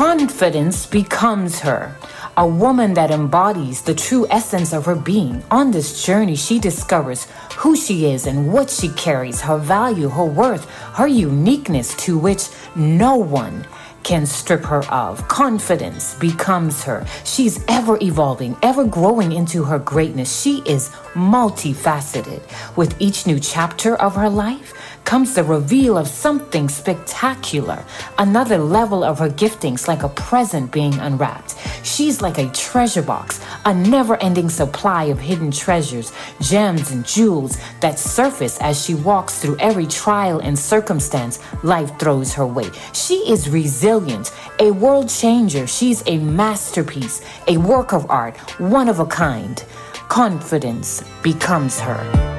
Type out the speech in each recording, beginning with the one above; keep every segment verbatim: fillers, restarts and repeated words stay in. Confidence Becomes Her, a woman that embodies the true essence of her being. On this journey, she discovers who she is and what she carries, her value, her worth, her uniqueness, to which no one can strip her of. Confidence becomes her. She's ever evolving, ever growing into her greatness. She is multifaceted. With each new chapter of her life comes the reveal of something spectacular, another level of her giftings, like a present being unwrapped. She's like a treasure box, a never-ending supply of hidden treasures, gems and jewels that surface as she walks through every trial and circumstance life throws her way. She is resilient, a world changer. She's a masterpiece, a work of art, one of a kind. Confidence becomes her.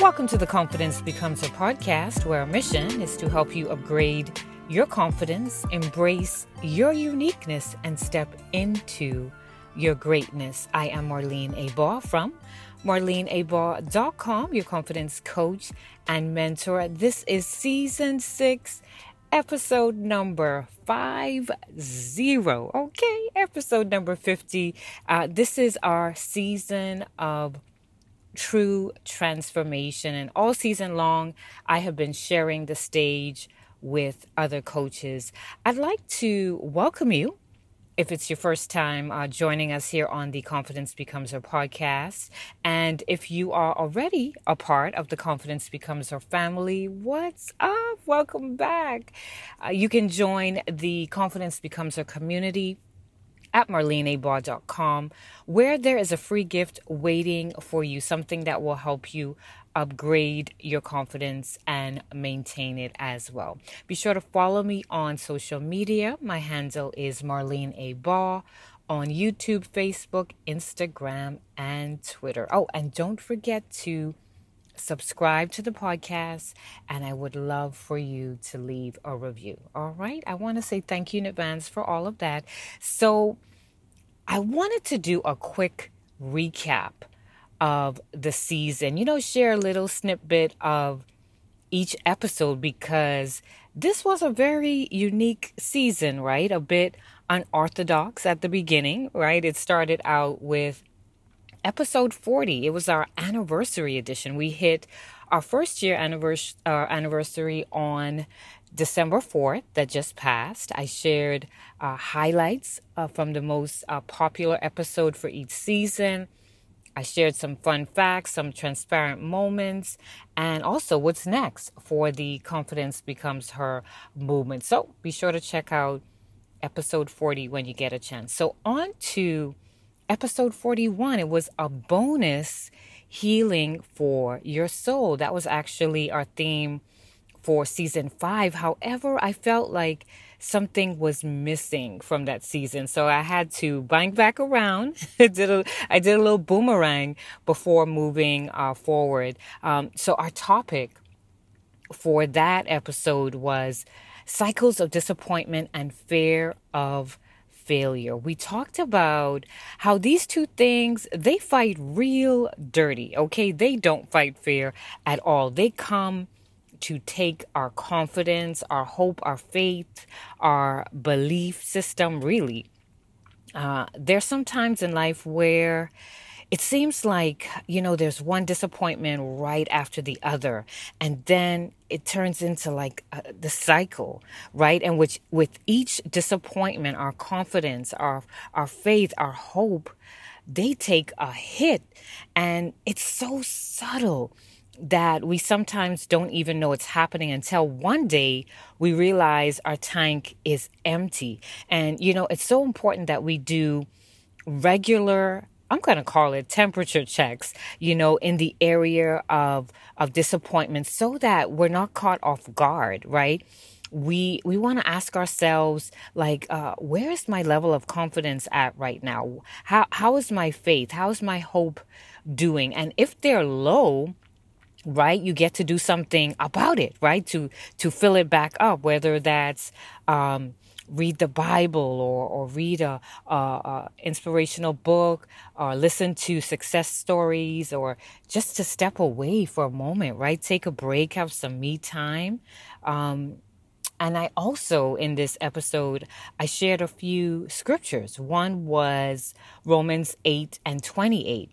Welcome to the Confidence Becomes Her podcast, where our mission is to help you upgrade your confidence, embrace your uniqueness, and step into your greatness. I am Marlene A. Baugh from Marlene A Baugh dot com, your confidence coach and mentor. This is season six, episode number five zero. Okay, episode number fifty. Uh, this is our season of true transformation, and all season long, I have been sharing the stage with other coaches. I'd like to welcome you. If it's your first time uh, joining us here on the Confidence Becomes Her podcast, and if you are already a part of the Confidence Becomes Her family, what's up? Welcome back. Uh, you can join the Confidence Becomes Her community at Marlene A Baugh dot com, where there is a free gift waiting for you, something that will help you upgrade your confidence and maintain it as well. Be sure to follow me on social media. My handle is Marlene A. Baugh on YouTube, Facebook, Instagram, and Twitter. Oh, and don't forget to subscribe to the podcast, and I would love for you to leave a review. All right. I want to say thank you in advance for all of that. So I wanted to do a quick recap of the season, you know, share a little snippet of each episode, because this was a very unique season, right? A bit unorthodox at the beginning, right? It started out with episode forty. It was our anniversary edition. We hit our first year annivers- uh, anniversary on December fourth that just passed. I shared uh, highlights uh, from the most uh, popular episode for each season. I shared some fun facts, some transparent moments, and also what's next for the Confidence Becomes Her movement. So be sure to check out episode forty when you get a chance. So on to episode forty-one. It was a bonus, healing for your soul. That was actually our theme for season five. However, I felt like something was missing from that season. So I had to bang back around. I, did a, I did a little boomerang before moving uh, forward. Um, so our topic for that episode was cycles of disappointment and fear of failure. We talked about how these two things, they fight real dirty, okay? They don't fight fair at all. They come to take our confidence, our hope, our faith, our belief system, really. Uh, there's some times in life where it seems like, you know, there's one disappointment right after the other, and then it turns into like uh, the cycle, right? And which with each disappointment, our confidence, our our faith, our hope, they take a hit, and it's so subtle that we sometimes don't even know it's happening until one day we realize our tank is empty. And, you know, it's so important that we do regular, I'm going to call it temperature checks, you know, in the area of of disappointment, so that we're not caught off guard, right? We we want to ask ourselves, like, uh, where is my level of confidence at right now? How How is my faith? How is my hope doing? And if they're low, right, you get to do something about it, right, to to fill it back up, whether that's um, read the Bible or, or read a, a, a inspirational book or listen to success stories, or just to step away for a moment, right? Take a break, have some me time, um, And I also, in this episode, I shared a few scriptures. One was Romans eight and twenty-eight.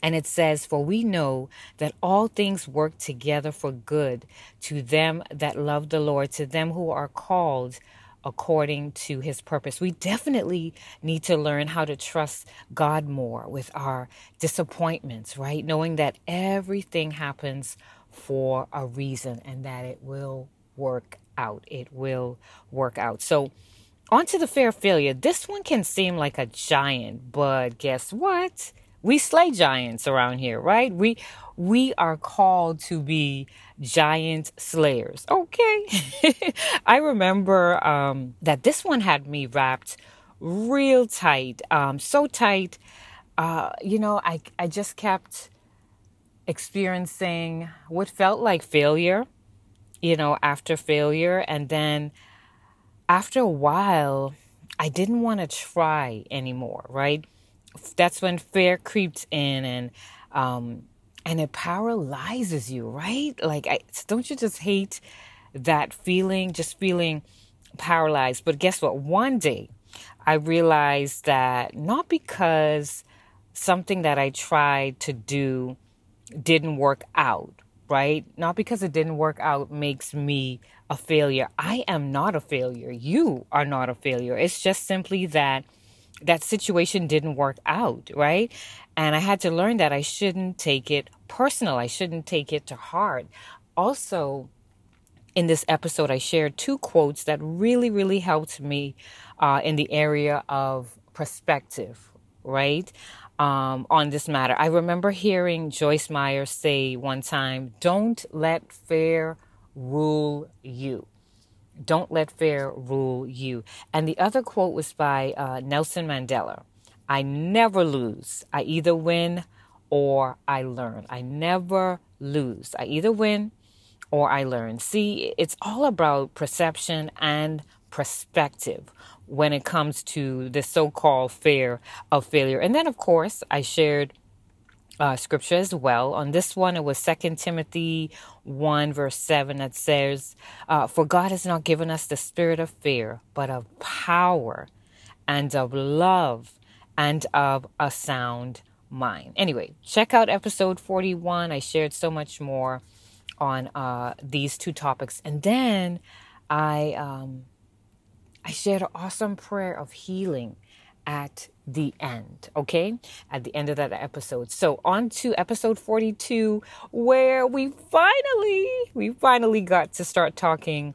And it says, "For we know that all things work together for good to them that love the Lord, to them who are called according to his purpose." We definitely need to learn how to trust God more with our disappointments, right? Knowing that everything happens for a reason and that it will work out. It will work out. So on to the fear of failure. This one can seem like a giant, but guess what? We slay giants around here, right? We we are called to be giant slayers. Okay. I remember um, that this one had me wrapped real tight, um, so tight. Uh, you know, I, I just kept experiencing what felt like failure, you know, after failure. And then after a while, I didn't want to try anymore, right? That's when fear creeps in and um, and it paralyzes you, right? Like, I, don't you just hate that feeling, just feeling paralyzed? But guess what? One day I realized that not because something that I tried to do didn't work out, right? Not because it didn't work out makes me a failure. I am not a failure. You are not a failure. It's just simply that that situation didn't work out, right? And I had to learn that I shouldn't take it personal. I shouldn't take it to heart. Also, in this episode, I shared two quotes that really, really helped me uh, in the area of perspective, right? Um, on this matter. I remember hearing Joyce Meyer say one time, "Don't let fear rule you." Don't let fear rule you. And the other quote was by uh, Nelson Mandela. "I never lose. I either win or I learn." I never lose. I either win or I learn. See, it's all about perception and perspective when it comes to the so-called fear of failure. And then, of course, I shared Uh, scripture as well. On this one, it was Second Timothy one verse seven that says, uh, "For God has not given us the spirit of fear, but of power and of love and of a sound mind." Anyway, check out episode forty-one. I shared so much more on uh, these two topics. And then I, um, I shared an awesome prayer of healing at the end, okay? At the end of that episode. So on to episode forty-two, where we finally, we finally got to start talking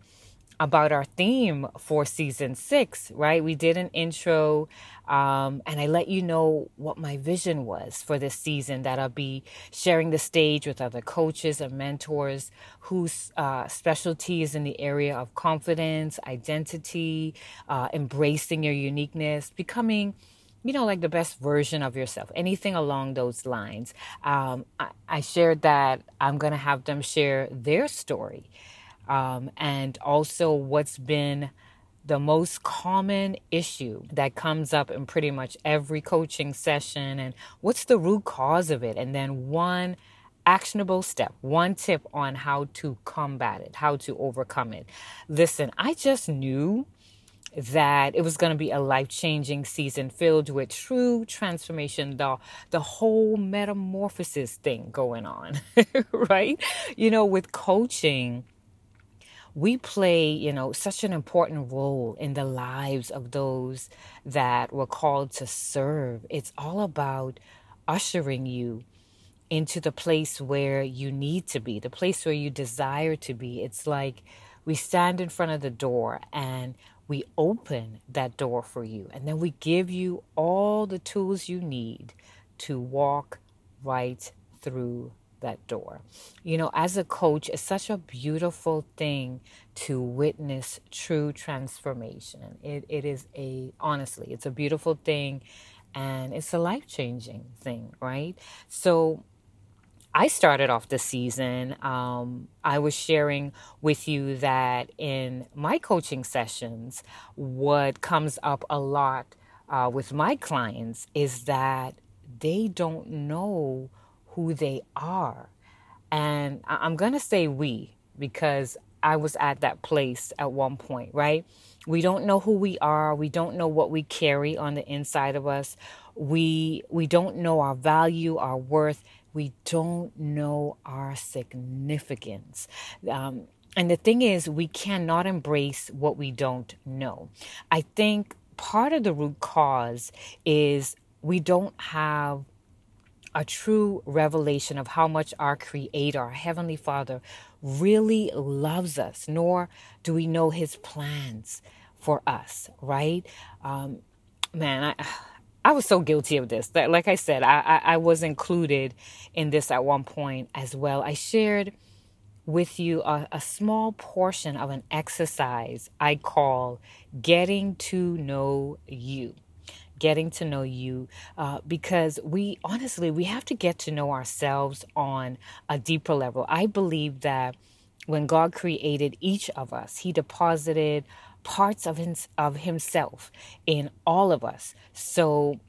about our theme for season six, right? We did an intro, um, and I let you know what my vision was for this season, that I'll be sharing the stage with other coaches and mentors whose uh, specialty is in the area of confidence, identity, uh, embracing your uniqueness, becoming, you know, like the best version of yourself, anything along those lines. Um, I, I shared that I'm going to have them share their story. Um, and also what's been the most common issue that comes up in pretty much every coaching session, and what's the root cause of it, and then one actionable step, one tip on how to combat it, how to overcome it. Listen, I just knew that it was going to be a life-changing season filled with true transformation, the, the whole metamorphosis thing going on, right? You know, with coaching, we play, you know, such an important role in the lives of those that were called to serve. It's all about ushering you into the place where you need to be, the place where you desire to be. It's like we stand in front of the door and we open that door for you. And then we give you all the tools you need to walk right through that door. You know, as a coach, it's such a beautiful thing to witness true transformation. It it is a, honestly, it's a beautiful thing, and it's a life-changing thing, right? So I started off this season, um, I was sharing with you that in my coaching sessions, what comes up a lot uh, with my clients is that they don't know who they are. And I'm going to say we, because I was at that place at one point, right? We don't know who we are. We don't know what we carry on the inside of us. We we don't know our value, our worth. We don't know our significance. Um, and the thing is, we cannot embrace what we don't know. I think part of the root cause is we don't have a true revelation of how much our Creator, our Heavenly Father, really loves us, nor do we know His plans for us, right? Um, man, I, I was so guilty of this. That, like I said, I, I, I was included in this at one point as well. I shared with you a, a small portion of an exercise I call Getting to Know You. Getting to know you, uh, because we honestly, we have to get to know ourselves on a deeper level. I believe that when God created each of us, He deposited parts of his, of Himself in all of us. So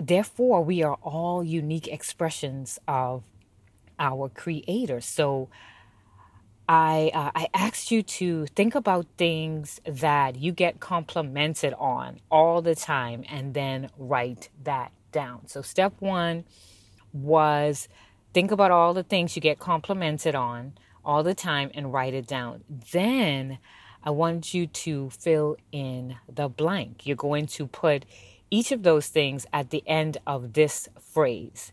therefore, we are all unique expressions of our Creator. So I uh, I asked you to think about things that you get complimented on all the time and then write that down. So step one was think about all the things you get complimented on all the time and write it down. Then I want you to fill in the blank. You're going to put each of those things at the end of this phrase.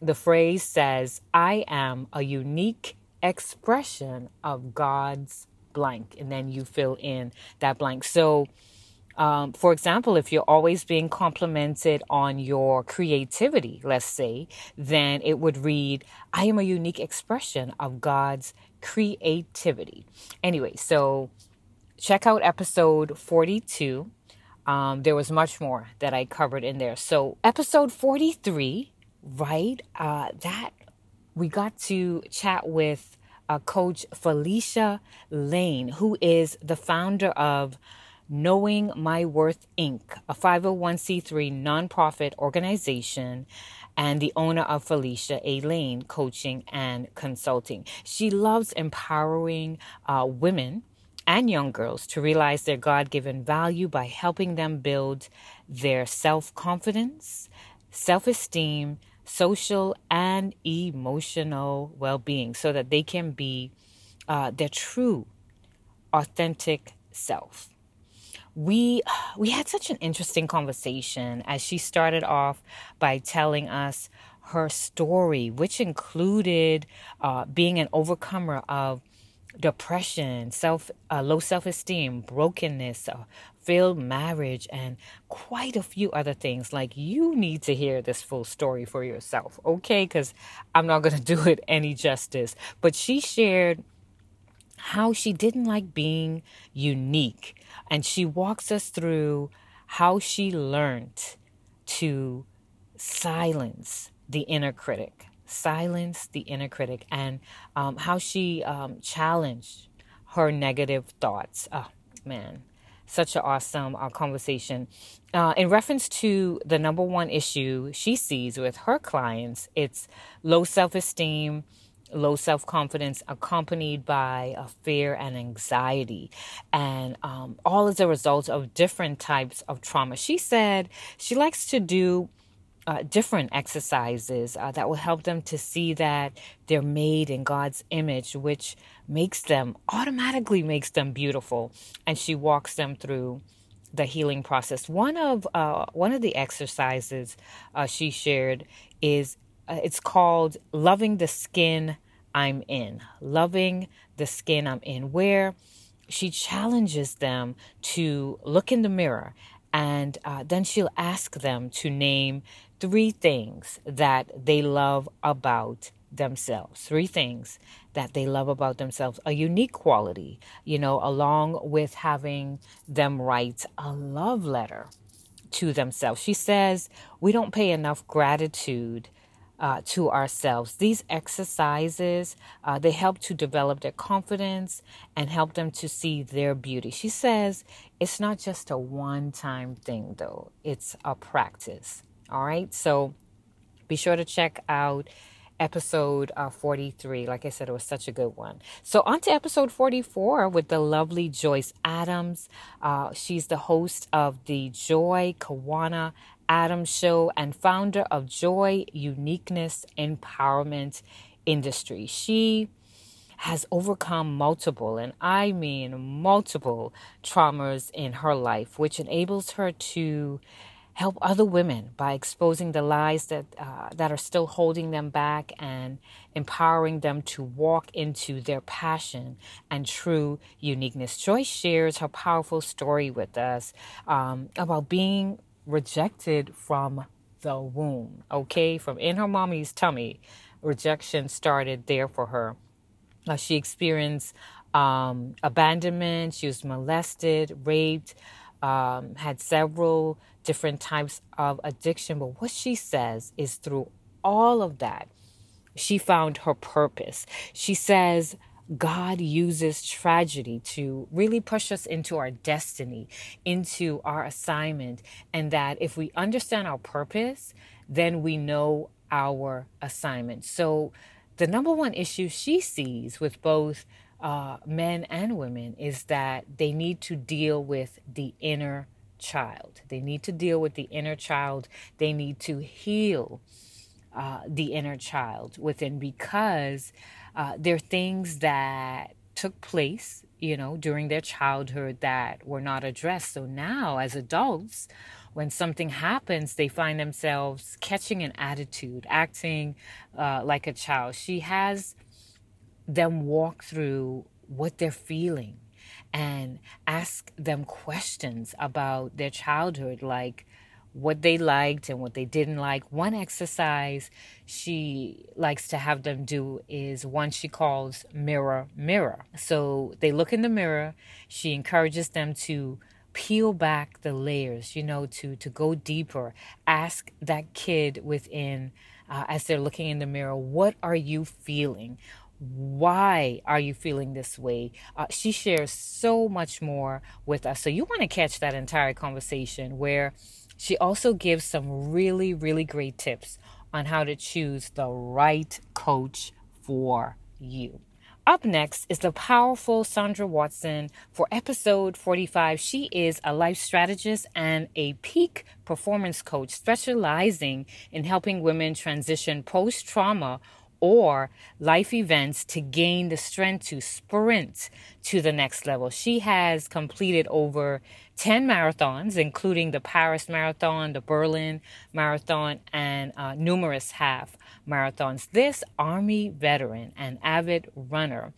The phrase says, I am a unique expression of God's blank, and then you fill in that blank. So um, for example, if you're always being complimented on your creativity, let's say, then it would read, I am a unique expression of God's creativity. Anyway, so check out episode forty-two. Um, there was much more that I covered in there. So episode forty-three, right? Uh, that We got to chat with uh, Coach Felicia Lane, who is the founder of Knowing My Worth, Incorporated, a five oh one c three nonprofit organization, and the owner of Felicia A. Lane Coaching and Consulting. She loves empowering uh, women and young girls to realize their God-given value by helping them build their self-confidence, self-esteem, social and emotional well-being, so that they can be uh, their true, authentic self. We we had such an interesting conversation as she started off by telling us her story, which included uh, being an overcomer of depression, self, uh, low self-esteem, brokenness, uh, failed marriage, and quite a few other things. Like, you need to hear this full story for yourself, okay? Because I'm not going to do it any justice. But she shared how she didn't like being unique, and she walks us through how she learned to silence the inner critic. Silence the inner critic, and um, how she um, challenged her negative thoughts. Oh, man, such an awesome uh, conversation. Uh, in reference to the number one issue she sees with her clients, it's low self-esteem, low self-confidence, accompanied by a fear and anxiety, and um, all as a result of different types of trauma. She said she likes to do Uh, different exercises uh, that will help them to see that they're made in God's image, which makes them, automatically makes them beautiful. And she walks them through the healing process. One of uh, one of the exercises uh, she shared is uh, it's called Loving the Skin I'm In. Loving the Skin I'm In, where she challenges them to look in the mirror, and uh, then she'll ask them to name three things that they love about themselves, three things that they love about themselves, a unique quality, you know, along with having them write a love letter to themselves. She says, we don't pay enough gratitude uh, to ourselves. These exercises, uh, they help to develop their confidence and help them to see their beauty. She says, it's not just a one-time thing though, it's a practice. All right, so be sure to check out episode uh, forty-three. Like I said, it was such a good one. So on to episode forty-four with the lovely Joyce Adams. Uh, she's the host of the Joy Kawana Adams Show and founder of Joy Uniqueness Empowerment Industry. She has overcome multiple, and I mean multiple, traumas in her life, which enables her to help other women by exposing the lies that uh, that are still holding them back and empowering them to walk into their passion and true uniqueness. Joy shares her powerful story with us um, about being rejected from the womb, okay? From in her mommy's tummy, rejection started there for her. Uh, she experienced um, abandonment, she was molested, raped, Um, had several different types of addiction. But what she says is through all of that, she found her purpose. She says God uses tragedy to really push us into our destiny, into our assignment, and that if we understand our purpose, then we know our assignment. So the number one issue she sees with both Uh, men and women is that they need to deal with the inner child. They need to deal with the inner child. They need to heal uh, the inner child within, because uh, there are things that took place, you know, during their childhood that were not addressed. So now as adults, when something happens, they find themselves catching an attitude, acting uh, like a child. She has them walk through what they're feeling and ask them questions about their childhood, like what they liked and what they didn't like. One exercise she likes to have them do is one she calls mirror, mirror. So they look in the mirror. She encourages them to peel back the layers, you know, to, to go deeper. Ask that kid within, uh, as they're looking in the mirror, what are you feeling? Why are you feeling this way? Uh, she shares so much more with us. So you want to catch that entire conversation, where she also gives some really, really great tips on how to choose the right coach for you. Up next is the powerful Saundra Watts for episode forty-five. She is a life strategist and a peak performance coach, specializing in helping women transition post-trauma or life events to gain the strength to sprint to the next level. She has completed over ten marathons, including the Paris Marathon, the Berlin Marathon, and uh, numerous half marathons. This Army veteran and avid runner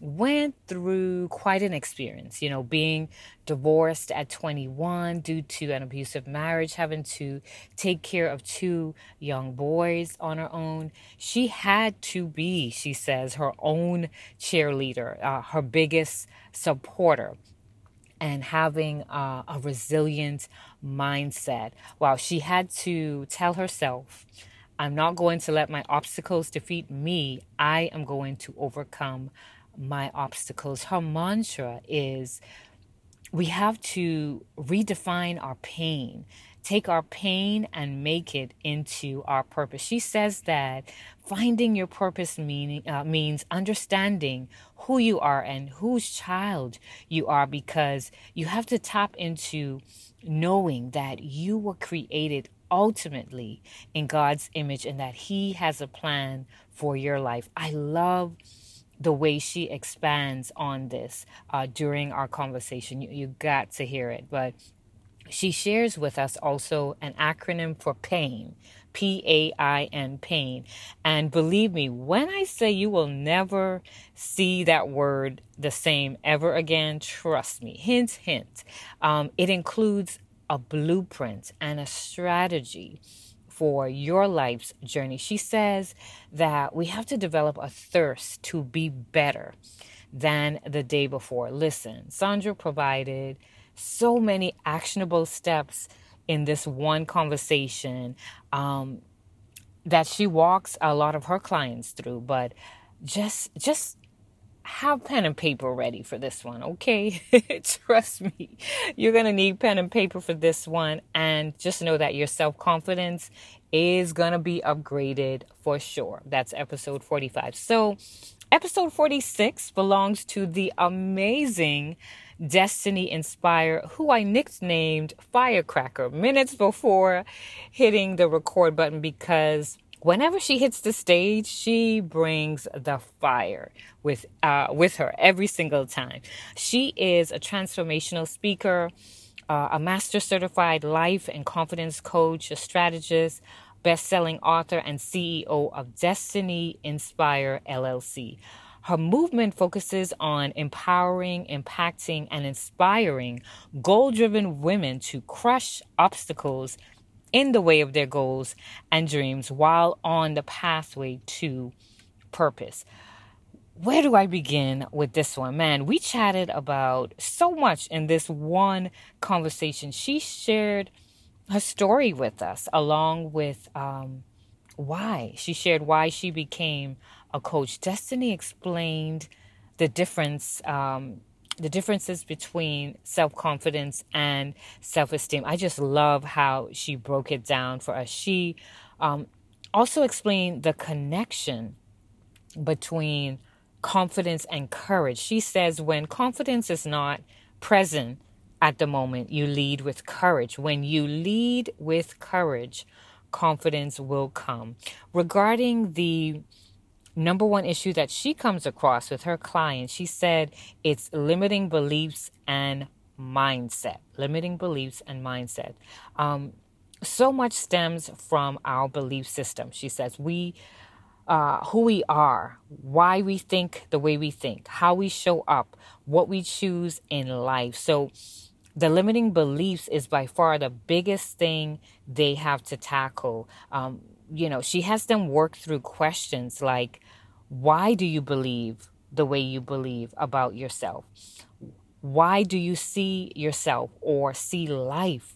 went through quite an experience, you know, being divorced at twenty-one due to an abusive marriage, having to take care of two young boys on her own. She had to be, she says, her own cheerleader, uh, her biggest supporter, and having uh, a resilient mindset. Wow, she had to tell herself, I'm not going to let my obstacles defeat me. I am going to overcome my obstacles. Her mantra is, we have to redefine our pain, take our pain and make it into our purpose. She says that finding your purpose meaning, uh, means understanding who you are and whose child you are, because you have to tap into knowing that you were created ultimately in God's image and that He has a plan for your life. I love the way she expands on this uh, during our conversation. You, you got to hear it. But she shares with us also an acronym for PAIN, P A I N, PAIN. And believe me, when I say you will never see that word the same ever again, trust me, hint, hint. Um, it includes a blueprint and a strategy for your life's journey. She says that we have to develop a thirst to be better than the day before. Listen, Saundra provided so many actionable steps in this one conversation um, that she walks a lot of her clients through. But just, just have pen and paper ready for this one, okay? Trust me, you're going to need pen and paper for this one. And just know that your self-confidence is going to be upgraded for sure. That's episode forty-five. So episode forty-six belongs to the amazing Destiny Inspire, who I nicknamed Firecracker minutes before hitting the record button, because whenever she hits the stage, she brings the fire with uh, with her every single time. She is a transformational speaker, uh, a master certified life and confidence coach, a strategist, best-selling author, and C E O of Destiny Inspire L L C. Her movement focuses on empowering, impacting, and inspiring goal-driven women to crush obstacles in the way of their goals and dreams while on the pathway to purpose. Where do I begin with this one? Man, we chatted about so much in this one conversation. She shared her story with us, along with um, why. She shared why she became a coach. Destiny explained the difference, um, the differences between self-confidence and self-esteem. I just love how she broke it down for us. She um, also explained the connection between confidence and courage. She says when confidence is not present at the moment, you lead with courage. When you lead with courage, confidence will come. Regarding the number one issue that she comes across with her clients, she said it's limiting beliefs and mindset. Limiting beliefs and mindset. Um, so much stems from our belief system. She says we, uh, who we are, why we think the way we think, how we show up, what we choose in life. So the limiting beliefs is by far the biggest thing they have to tackle. Um, you know, she has them work through questions like, why do you believe the way you believe about yourself? Why do you see yourself or see life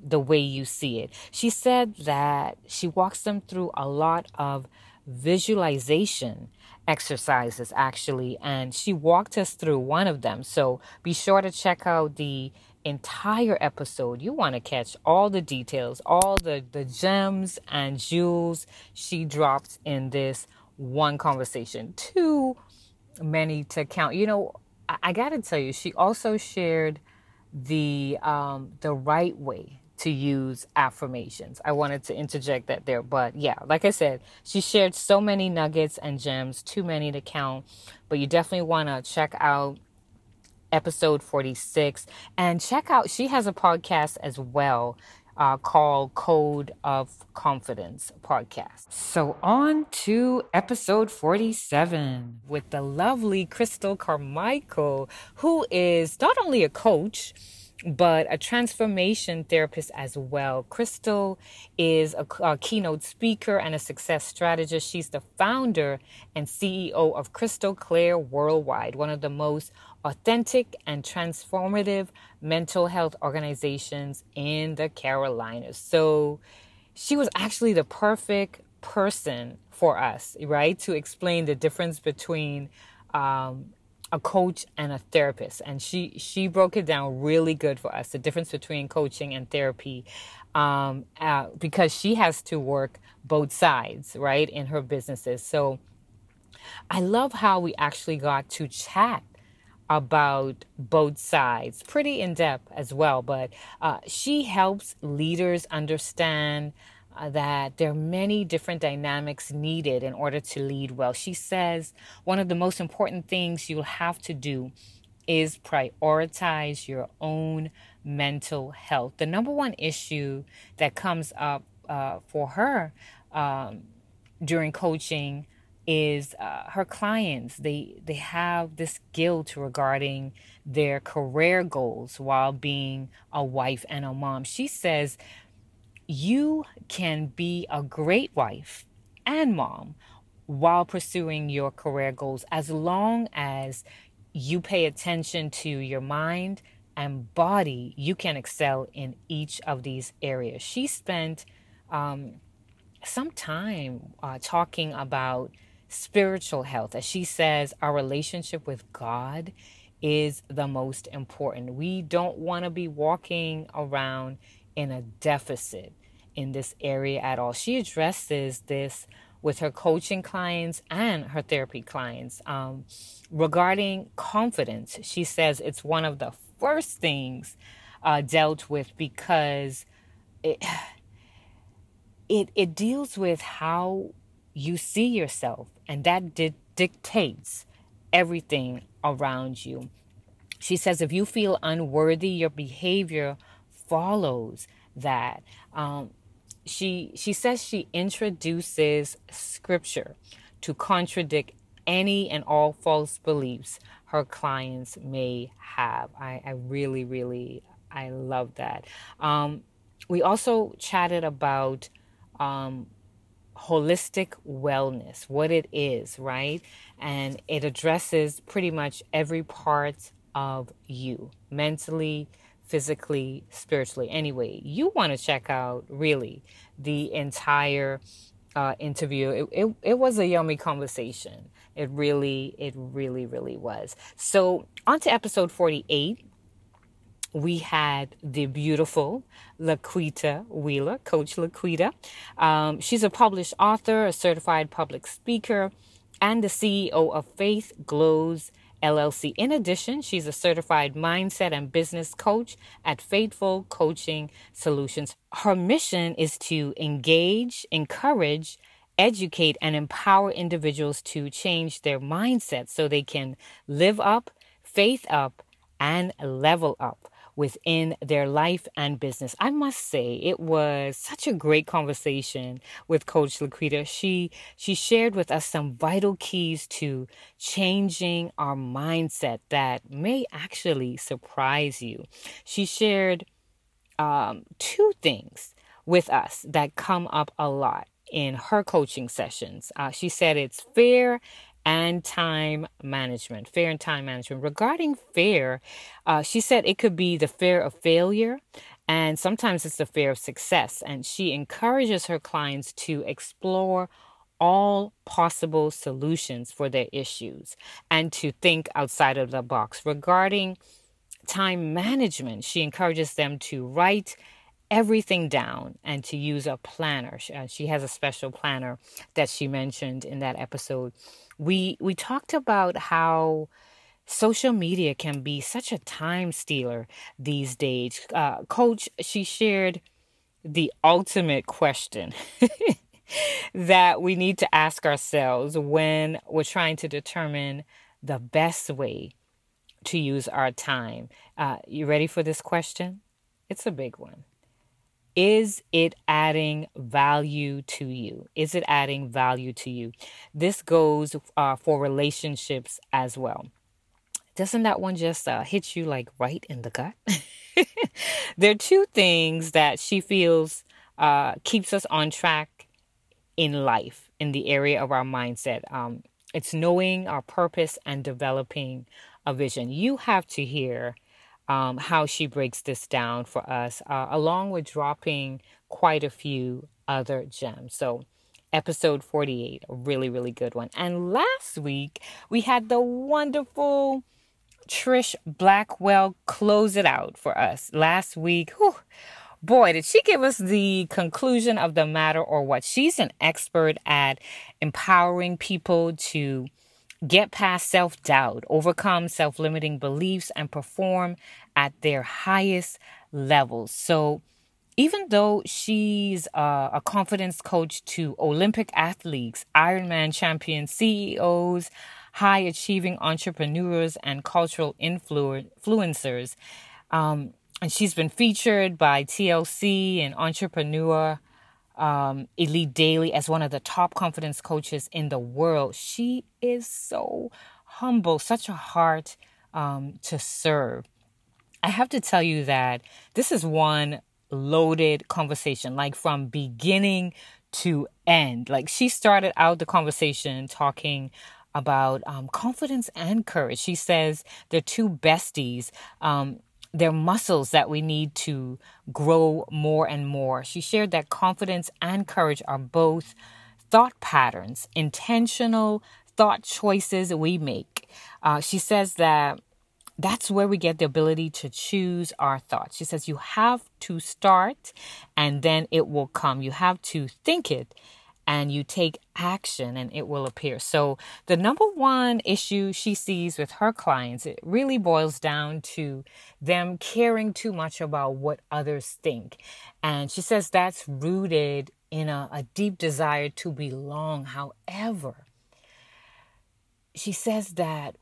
the way you see it? She said that she walks them through a lot of visualization exercises, actually, and she walked us through one of them. So be sure to check out the entire episode. You want to catch all the details, all the, the gems and jewels she dropped in this one conversation. Too many to count. You know, I, I got to tell you, she also shared the um, the right way to use affirmations. I wanted to interject that there, but yeah, like I said, she shared so many nuggets and gems, too many to count, but you definitely want to check out episode forty-six, and check out, she has a podcast as well uh, called Code of Confidence Podcast. So on to episode forty-seven with the lovely Christal Carmichael, who is not only a coach, but a transformation therapist as well. Crystal is a, a keynote speaker and a success strategist. She's the founder and C E O of Crystal Claire Worldwide, one of the most authentic and transformative mental health organizations in the Carolinas. So she was actually the perfect person for us, right, to explain the difference between um a coach and a therapist. And she, she broke it down really good for us, the difference between coaching and therapy, um, uh, because she has to work both sides, right, in her businesses. So I love how we actually got to chat about both sides, pretty in-depth as well. But uh, she helps leaders understand that there are many different dynamics needed in order to lead well. She says one of the most important things you'll have to do is prioritize your own mental health. The number one issue that comes up uh, for her um, during coaching is uh, her clients. They, they have this guilt regarding their career goals while being a wife and a mom. She says, you can be a great wife and mom while pursuing your career goals as long as you pay attention to your mind and body. You can excel in each of these areas. She spent um, some time uh, talking about spiritual health. As she says, our relationship with God is the most important. We don't want to be walking around in a deficit in this area at all. She addresses this with her coaching clients and her therapy clients. Um, regarding confidence, she says it's one of the first things uh, dealt with because it, it it deals with how you see yourself, and that di- dictates everything around you. She says if you feel unworthy, your behavior follows that. Um, She she says she introduces scripture to contradict any and all false beliefs her clients may have. I, I really, really, I love that. Um, we also chatted about um, holistic wellness, what it is, right? And it addresses pretty much every part of you, mentally, physically, spiritually. Anyway, you want to check out really the entire uh, interview. It, it it was a yummy conversation. It really, it really, really was. So on to episode forty-eight, we had the beautiful LaQueta Wheeler, Coach LaQueta. Um, she's a published author, a certified public speaker, and the C E O of Faith Glows L L C. In addition, she's a certified mindset and business coach at Faithful Coaching Solutions. Her mission is to engage, encourage, educate, and empower individuals to change their mindset so they can live up, faith up, and level up within their life and business. I must say, it was such a great conversation with Coach LaQueta. She she shared with us some vital keys to changing our mindset that may actually surprise you. She shared um, two things with us that come up a lot in her coaching sessions. Uh, she said it's fear and time management, fear and time management. Regarding fear, uh, she said it could be the fear of failure, and sometimes it's the fear of success. And she encourages her clients to explore all possible solutions for their issues and to think outside of the box. Regarding time management, she encourages them to write everything down and to use a planner. She has a special planner that she mentioned in that episode. We we talked about how social media can be such a time stealer these days. Uh, Coach, she shared the ultimate question that we need to ask ourselves when we're trying to determine the best way to use our time. Uh, you ready for this question? It's a big one. Is it adding value to you? Is it adding value to you? This goes uh, for relationships as well. Doesn't that one just uh, hit you like right in the gut? There are two things that she feels uh, keeps us on track in life, in the area of our mindset. Um, it's knowing our purpose and developing a vision. You have to hear Um, how she breaks this down for us, uh, along with dropping quite a few other gems. So episode forty-eight, a really, really good one. And last week, we had the wonderful Trish Blackwell close it out for us. Last week, whew, boy, did she give us the conclusion of the matter or what? She's an expert at empowering people to get past self-doubt, overcome self-limiting beliefs, and perform at their highest levels. So even though she's uh, a confidence coach to Olympic athletes, Ironman champions, C E Os, high-achieving entrepreneurs, and cultural influ- influencers, um, and she's been featured by T L C and Entrepreneur Um, Elite Daily as one of the top confidence coaches in the world. She is so humble, such a heart um, to serve. I have to tell you that this is one loaded conversation, like from beginning to end. Like she started out the conversation talking about um, confidence and courage. She says they're two besties. Um, They're muscles that we need to grow more and more. She shared that confidence and courage are both thought patterns, intentional thought choices we make. Uh, she says that That's where we get the ability to choose our thoughts. She says you have to start and then it will come. You have to think it and you take action and it will appear. So the number one issue she sees with her clients, it really boils down to them caring too much about what others think. And she says that's rooted in a, a deep desire to belong. However, she says that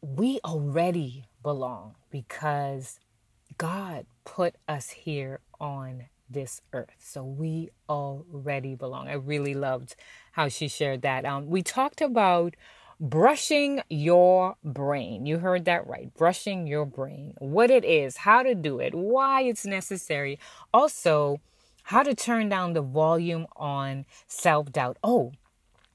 we already belong because God put us here on this earth. So we already belong. I really loved how she shared that. Um, we talked about brushing your brain. You heard that right. Brushing your brain. What it is, how to do it, why it's necessary. Also, how to turn down the volume on self-doubt. Oh,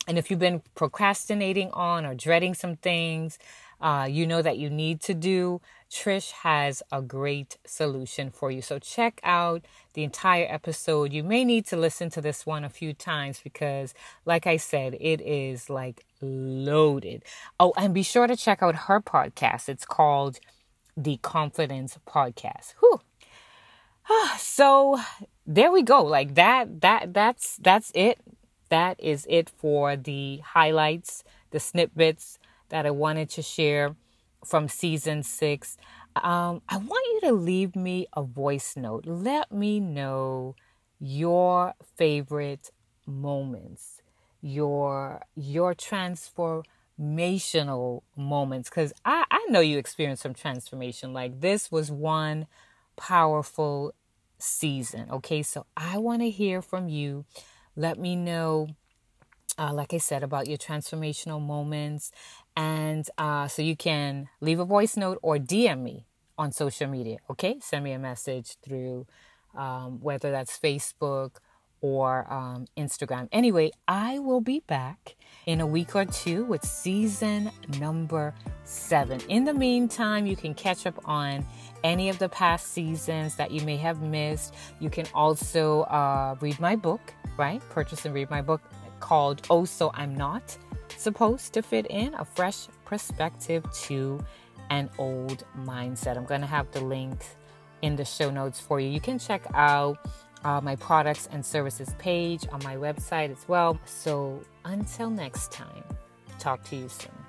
and if you've been procrastinating on or dreading some things, Uh, you know that you need to do, Trish has a great solution for you. So check out the entire episode. You may need to listen to this one a few times because, like I said, it is like loaded. Oh, and be sure to check out her podcast. It's called The Confidence Podcast. Whew. So there we go. Like that, that, that's, that's it. That is it for the highlights, the snippets that I wanted to share from season six. Um, I want you to leave me a voice note. Let me know your favorite moments, your your transformational moments, because I, I know you experienced some transformation. Like this was one powerful season. Okay, so I want to hear from you. Let me know, uh, like I said, about your transformational moments. And uh, so you can leave a voice note or D M me on social media, okay? Send me a message through um, whether that's Facebook or um, Instagram. Anyway, I will be back in a week or two with season number seven. In the meantime, you can catch up on any of the past seasons that you may have missed. You can also uh, read my book, right? Purchase and read my book called Oh So I'm Not Supposed to Fit In, A Fresh Perspective to an Old Mindset. I'm going to have the link in the show notes for you. You can check out uh, my products and services page on my website as well. So until next time, talk to you soon.